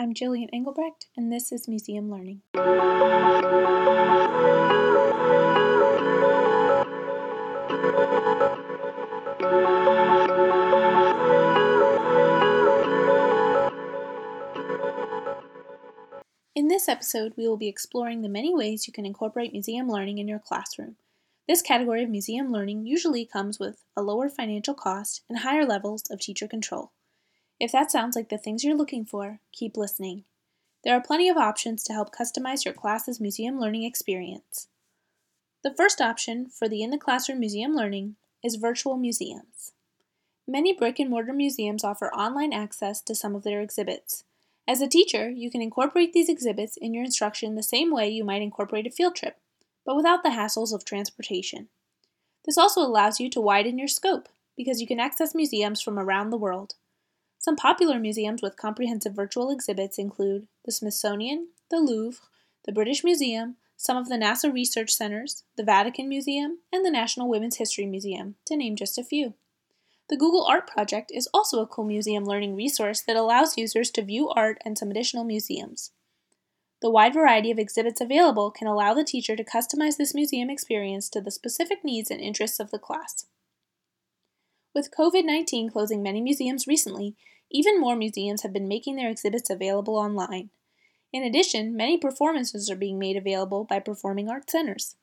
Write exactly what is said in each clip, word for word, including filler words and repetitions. I'm Jillian Engelbrecht, and this is Museum Learning. In this episode, we will be exploring the many ways you can incorporate museum learning in your classroom. This category of museum learning usually comes with a lower financial cost and higher levels of teacher control. If that sounds like the things you're looking for, keep listening. There are plenty of options to help customize your class's museum learning experience. The first option for the in-the-classroom museum learning is virtual museums. Many brick-and-mortar museums offer online access to some of their exhibits. As a teacher, you can incorporate these exhibits in your instruction the same way you might incorporate a field trip, but without the hassles of transportation. This also allows you to widen your scope because you can access museums from around the world. Some popular museums with comprehensive virtual exhibits include the Smithsonian, the Louvre, the British Museum, some of the NASA research centers, the Vatican Museum, and the National Women's History Museum, to name just a few. The Google Art Project is also a cool museum learning resource that allows users to view art and some additional museums. The wide variety of exhibits available can allow the teacher to customize this museum experience to the specific needs and interests of the class. With COVID nineteen closing many museums recently, even more museums have been making their exhibits available online. In addition, many performances are being made available by performing arts centers.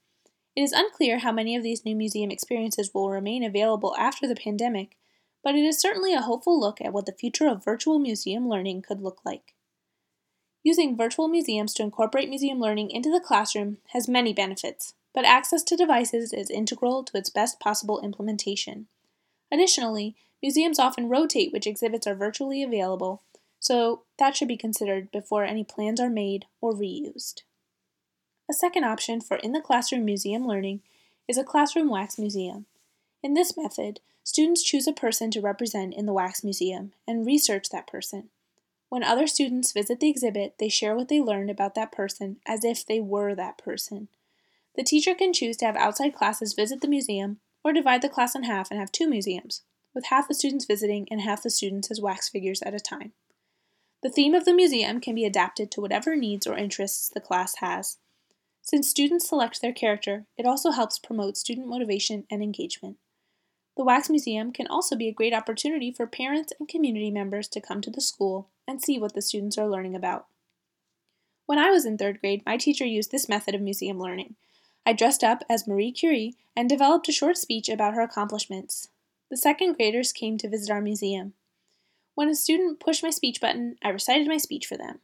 It is unclear how many of these new museum experiences will remain available after the pandemic, but it is certainly a hopeful look at what the future of virtual museum learning could look like. Using virtual museums to incorporate museum learning into the classroom has many benefits, but access to devices is integral to its best possible implementation. Additionally, museums often rotate which exhibits are virtually available, so that should be considered before any plans are made or reused. A second option for in-the-classroom museum learning is a classroom wax museum. In this method, students choose a person to represent in the wax museum and research that person. When other students visit the exhibit, they share what they learned about that person as if they were that person. The teacher can choose to have outside classes visit the museum or divide the class in half and have two museums, with half the students visiting and half the students as wax figures at a time. The theme of the museum can be adapted to whatever needs or interests the class has. Since students select their character, it also helps promote student motivation and engagement. The Wax Museum can also be a great opportunity for parents and community members to come to the school and see what the students are learning about. When I was in third grade, my teacher used this method of museum learning. I dressed up as Marie Curie and developed a short speech about her accomplishments. The second graders came to visit our museum. When a student pushed my speech button, I recited my speech for them.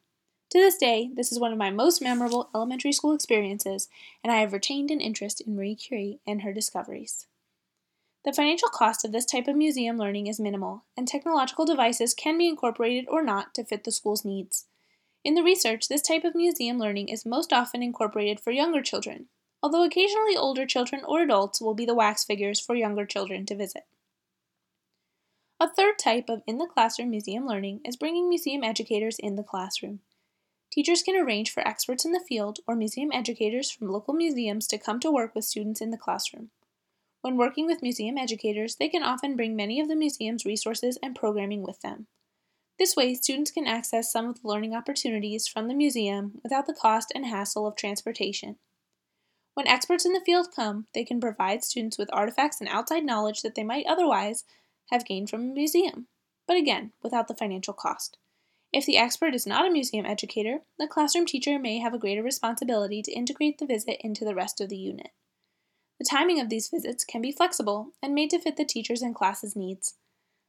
To this day, this is one of my most memorable elementary school experiences, and I have retained an interest in Marie Curie and her discoveries. The financial cost of this type of museum learning is minimal, and technological devices can be incorporated or not to fit the school's needs. In the research, this type of museum learning is most often incorporated for younger children, although occasionally older children or adults will be the wax figures for younger children to visit. A third type of in-the-classroom museum learning is bringing museum educators in the classroom. Teachers can arrange for experts in the field or museum educators from local museums to come to work with students in the classroom. When working with museum educators, they can often bring many of the museum's resources and programming with them. This way, students can access some of the learning opportunities from the museum without the cost and hassle of transportation. When experts in the field come, they can provide students with artifacts and outside knowledge that they might otherwise have gained from a museum, but again, without the financial cost. If the expert is not a museum educator, the classroom teacher may have a greater responsibility to integrate the visit into the rest of the unit. The timing of these visits can be flexible and made to fit the teacher's and class's needs.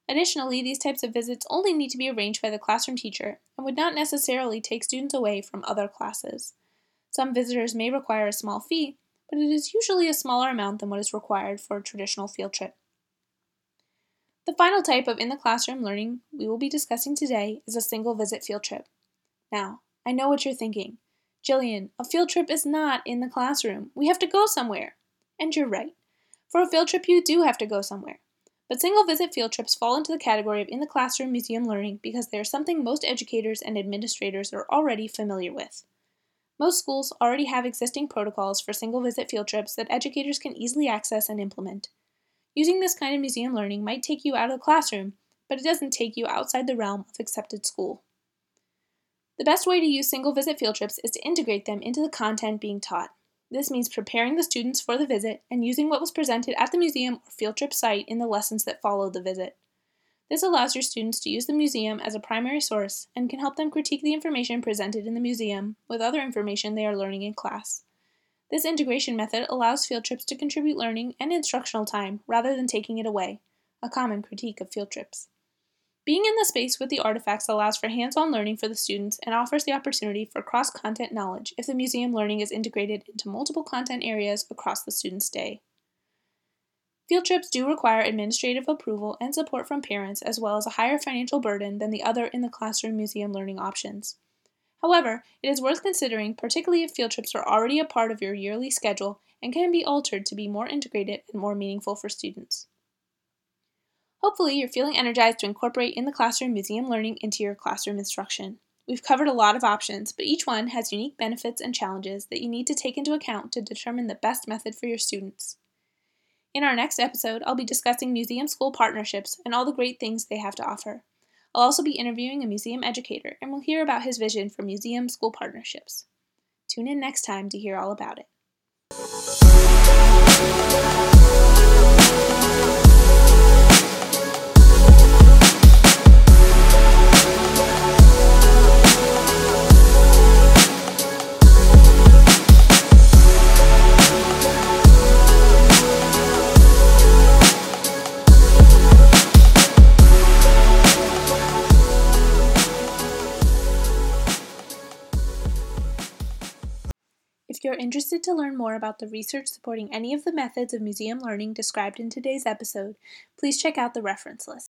Additionally, these types of visits only need to be arranged by the classroom teacher and would not necessarily take students away from other classes. Some visitors may require a small fee, but it is usually a smaller amount than what is required for a traditional field trip. The final type of in-the-classroom learning we will be discussing today is a single-visit field trip. Now, I know what you're thinking. Jillian, a field trip is not in the classroom. We have to go somewhere. And you're right. For a field trip, you do have to go somewhere. But single-visit field trips fall into the category of in-the-classroom museum learning because they are something most educators and administrators are already familiar with. Most schools already have existing protocols for single-visit field trips that educators can easily access and implement. Using this kind of museum learning might take you out of the classroom, but it doesn't take you outside the realm of accepted school. The best way to use single-visit field trips is to integrate them into the content being taught. This means preparing the students for the visit and using what was presented at the museum or field trip site in the lessons that follow the visit. This allows your students to use the museum as a primary source and can help them critique the information presented in the museum with other information they are learning in class. This integration method allows field trips to contribute learning and instructional time rather than taking it away, a common critique of field trips. Being in the space with the artifacts allows for hands-on learning for the students and offers the opportunity for cross-content knowledge if the museum learning is integrated into multiple content areas across the student's day. Field trips do require administrative approval and support from parents, as well as a higher financial burden than the other in-the-classroom museum learning options. However, it is worth considering, particularly if field trips are already a part of your yearly schedule and can be altered to be more integrated and more meaningful for students. Hopefully, you're feeling energized to incorporate in-the-classroom museum learning into your classroom instruction. We've covered a lot of options, but each one has unique benefits and challenges that you need to take into account to determine the best method for your students. In our next episode, I'll be discussing museum-school partnerships and all the great things they have to offer. I'll also be interviewing a museum educator, and we'll hear about his vision for museum-school partnerships. Tune in next time to hear all about it. If you're interested to learn more about the research supporting any of the methods of museum learning described in today's episode, please check out the reference list.